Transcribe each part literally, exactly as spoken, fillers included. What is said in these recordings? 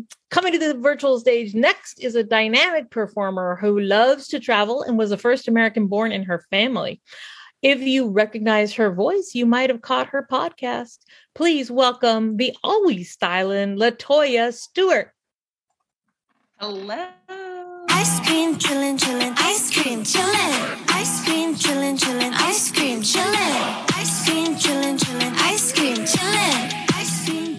Um, coming to the virtual stage next is a dynamic performer who loves to travel and was the first American born in her family. If you recognize her voice, you might have caught her podcast. Please welcome the always styling Latoya Stewart. Hello. Ice cream chillin', chillin', ice cream chillin', ice cream chillin', chillin', ice cream chillin', ice cream chillin', chillin', ice cream chillin', ice cream.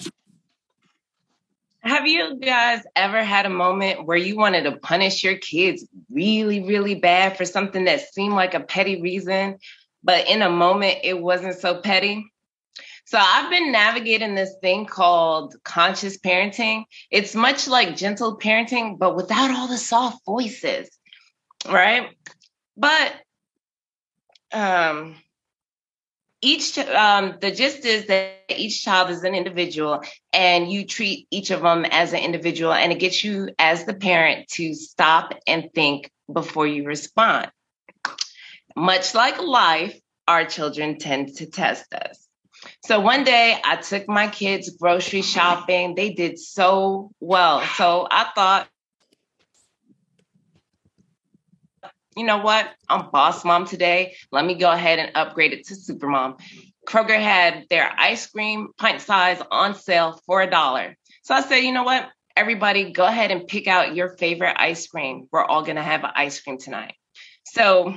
Have you guys ever had a moment where you wanted to punish your kids really, really bad for something that seemed like a petty reason, but in a moment it wasn't so petty? So I've been navigating this thing called conscious parenting. It's much like gentle parenting, but without all the soft voices, right? But um, each um, the gist is that each child is an individual, and you treat each of them as an individual, and it gets you as the parent to stop and think before you respond. Much like life, our children tend to test us. So one day I took my kids grocery shopping. They did so well. So I thought, you know what? I'm boss mom today. Let me go ahead and upgrade it to super mom. Kroger had their ice cream pint size on sale for a dollar. So I said, you know what? Everybody go ahead and pick out your favorite ice cream. We're all going to have ice cream tonight. So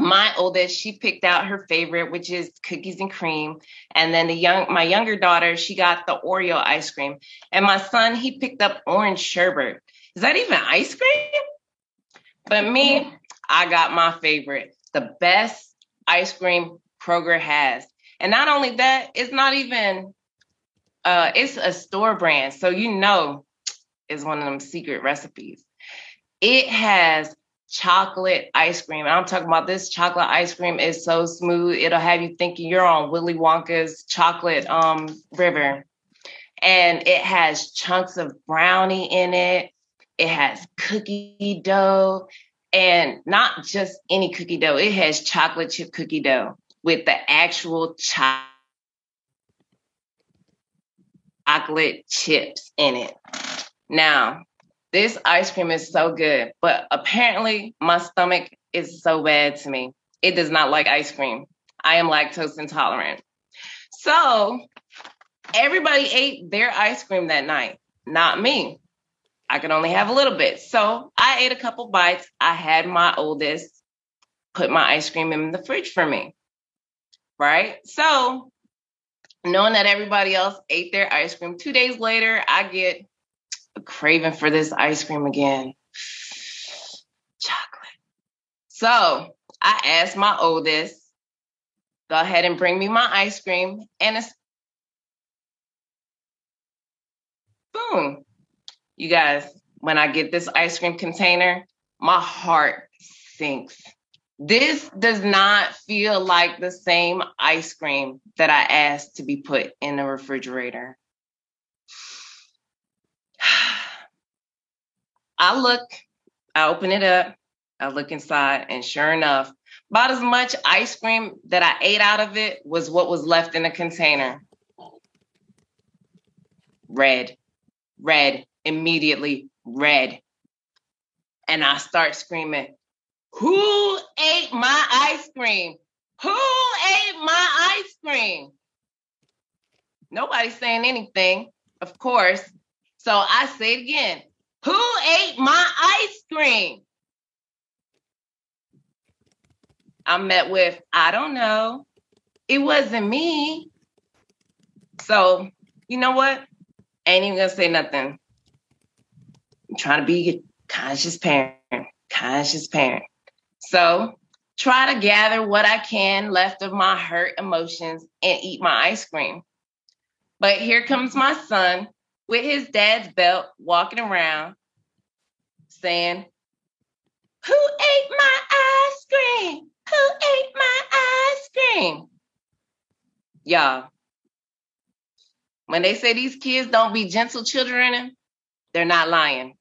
my oldest, she picked out her favorite, which is cookies and cream. And then the young, my younger daughter, she got the Oreo ice cream. And my son, he picked up orange sherbet. Is that even ice cream? But me, I got my favorite, the best ice cream Kroger has. And not only that, it's not even, uh, it's a store brand. So you know it's one of them secret recipes. It has chocolate ice cream. And I'm talking about this chocolate ice cream is so smooth. It'll have you thinking you're on Willy Wonka's chocolate um, river. And it has chunks of brownie in it. It has cookie dough, and not just any cookie dough. It has chocolate chip cookie dough with the actual cho- chocolate chips in it. Now, this ice cream is so good, but apparently my stomach is so bad to me. It does not like ice cream. I am lactose intolerant. So everybody ate their ice cream that night, not me. I could only have a little bit. So I ate a couple bites. I had my oldest put my ice cream in the fridge for me, right? So knowing that everybody else ate their ice cream, two days later, I get craving for this ice cream again. Chocolate. So I asked my oldest, go ahead and bring me my ice cream and a spoon. You guys, when I get this ice cream container, my heart sinks. This does not feel like the same ice cream that I asked to be put in the refrigerator. I look, I open it up, I look inside, and sure enough, about as much ice cream that I ate out of it was what was left in the container. Red, red, immediately red. And I start screaming, who ate my ice cream? Who ate my ice cream? Nobody's saying anything, of course. So I say it again. Who ate my ice cream? I'm met with, I don't know. It wasn't me. So, you know what? I ain't even going to say nothing. I'm trying to be a conscious parent, conscious parent. So try to gather what I can left of my hurt emotions and eat my ice cream. But here comes my son with his dad's belt, walking around, saying, who ate my ice cream? Who ate my ice cream? Y'all, when they say these kids don't be gentle children, they're not lying.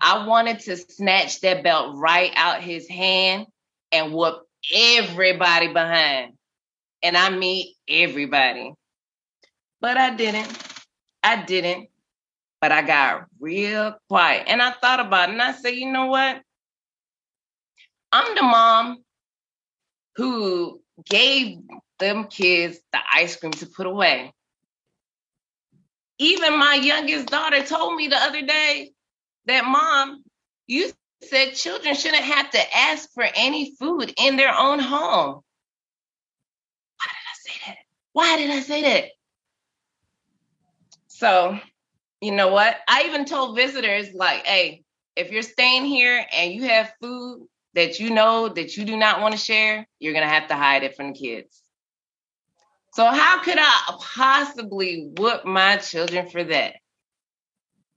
I wanted to snatch that belt right out his hand and whoop everybody behind. And I mean everybody. But I didn't. I didn't. but I got real quiet. And I thought about it and I said, you know what? I'm the mom who gave them kids the ice cream to put away. Even my youngest daughter told me the other day that, Mom, you said children shouldn't have to ask for any food in their own home. Why did I say that? Why did I say that? So, you know what? I even told visitors, like, hey, if you're staying here and you have food that you know that you do not want to share, you're going to have to hide it from the kids. So how could I possibly whoop my children for that?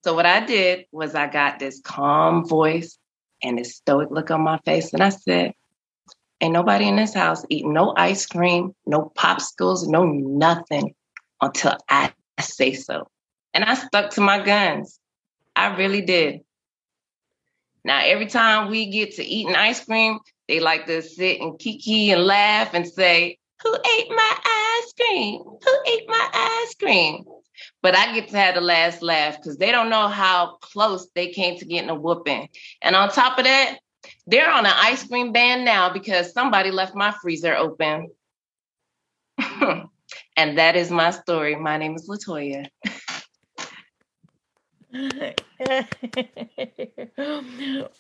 So what I did was I got this calm voice and this stoic look on my face. And I said, ain't nobody in this house eating no ice cream, no popsicles, no nothing until I say so. And I stuck to my guns. I really did. Now, every time we get to eating ice cream, they like to sit and kiki and laugh and say, who ate my ice cream? Who ate my ice cream? But I get to have the last laugh because they don't know how close they came to getting a whooping. And on top of that, they're on an ice cream ban now because somebody left my freezer open. And that is my story. My name is Latoya.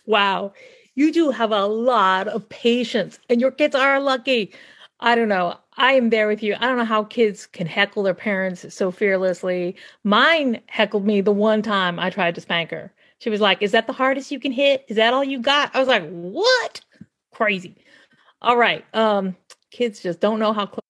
Wow. You do have a lot of patience and your kids are lucky. I don't know. I am there with you. I don't know how kids can heckle their parents so fearlessly. Mine heckled me the one time I tried to spank her. She was like, is that the hardest you can hit? Is that all you got? I was like, what? Crazy. All right. Um, kids just don't know how close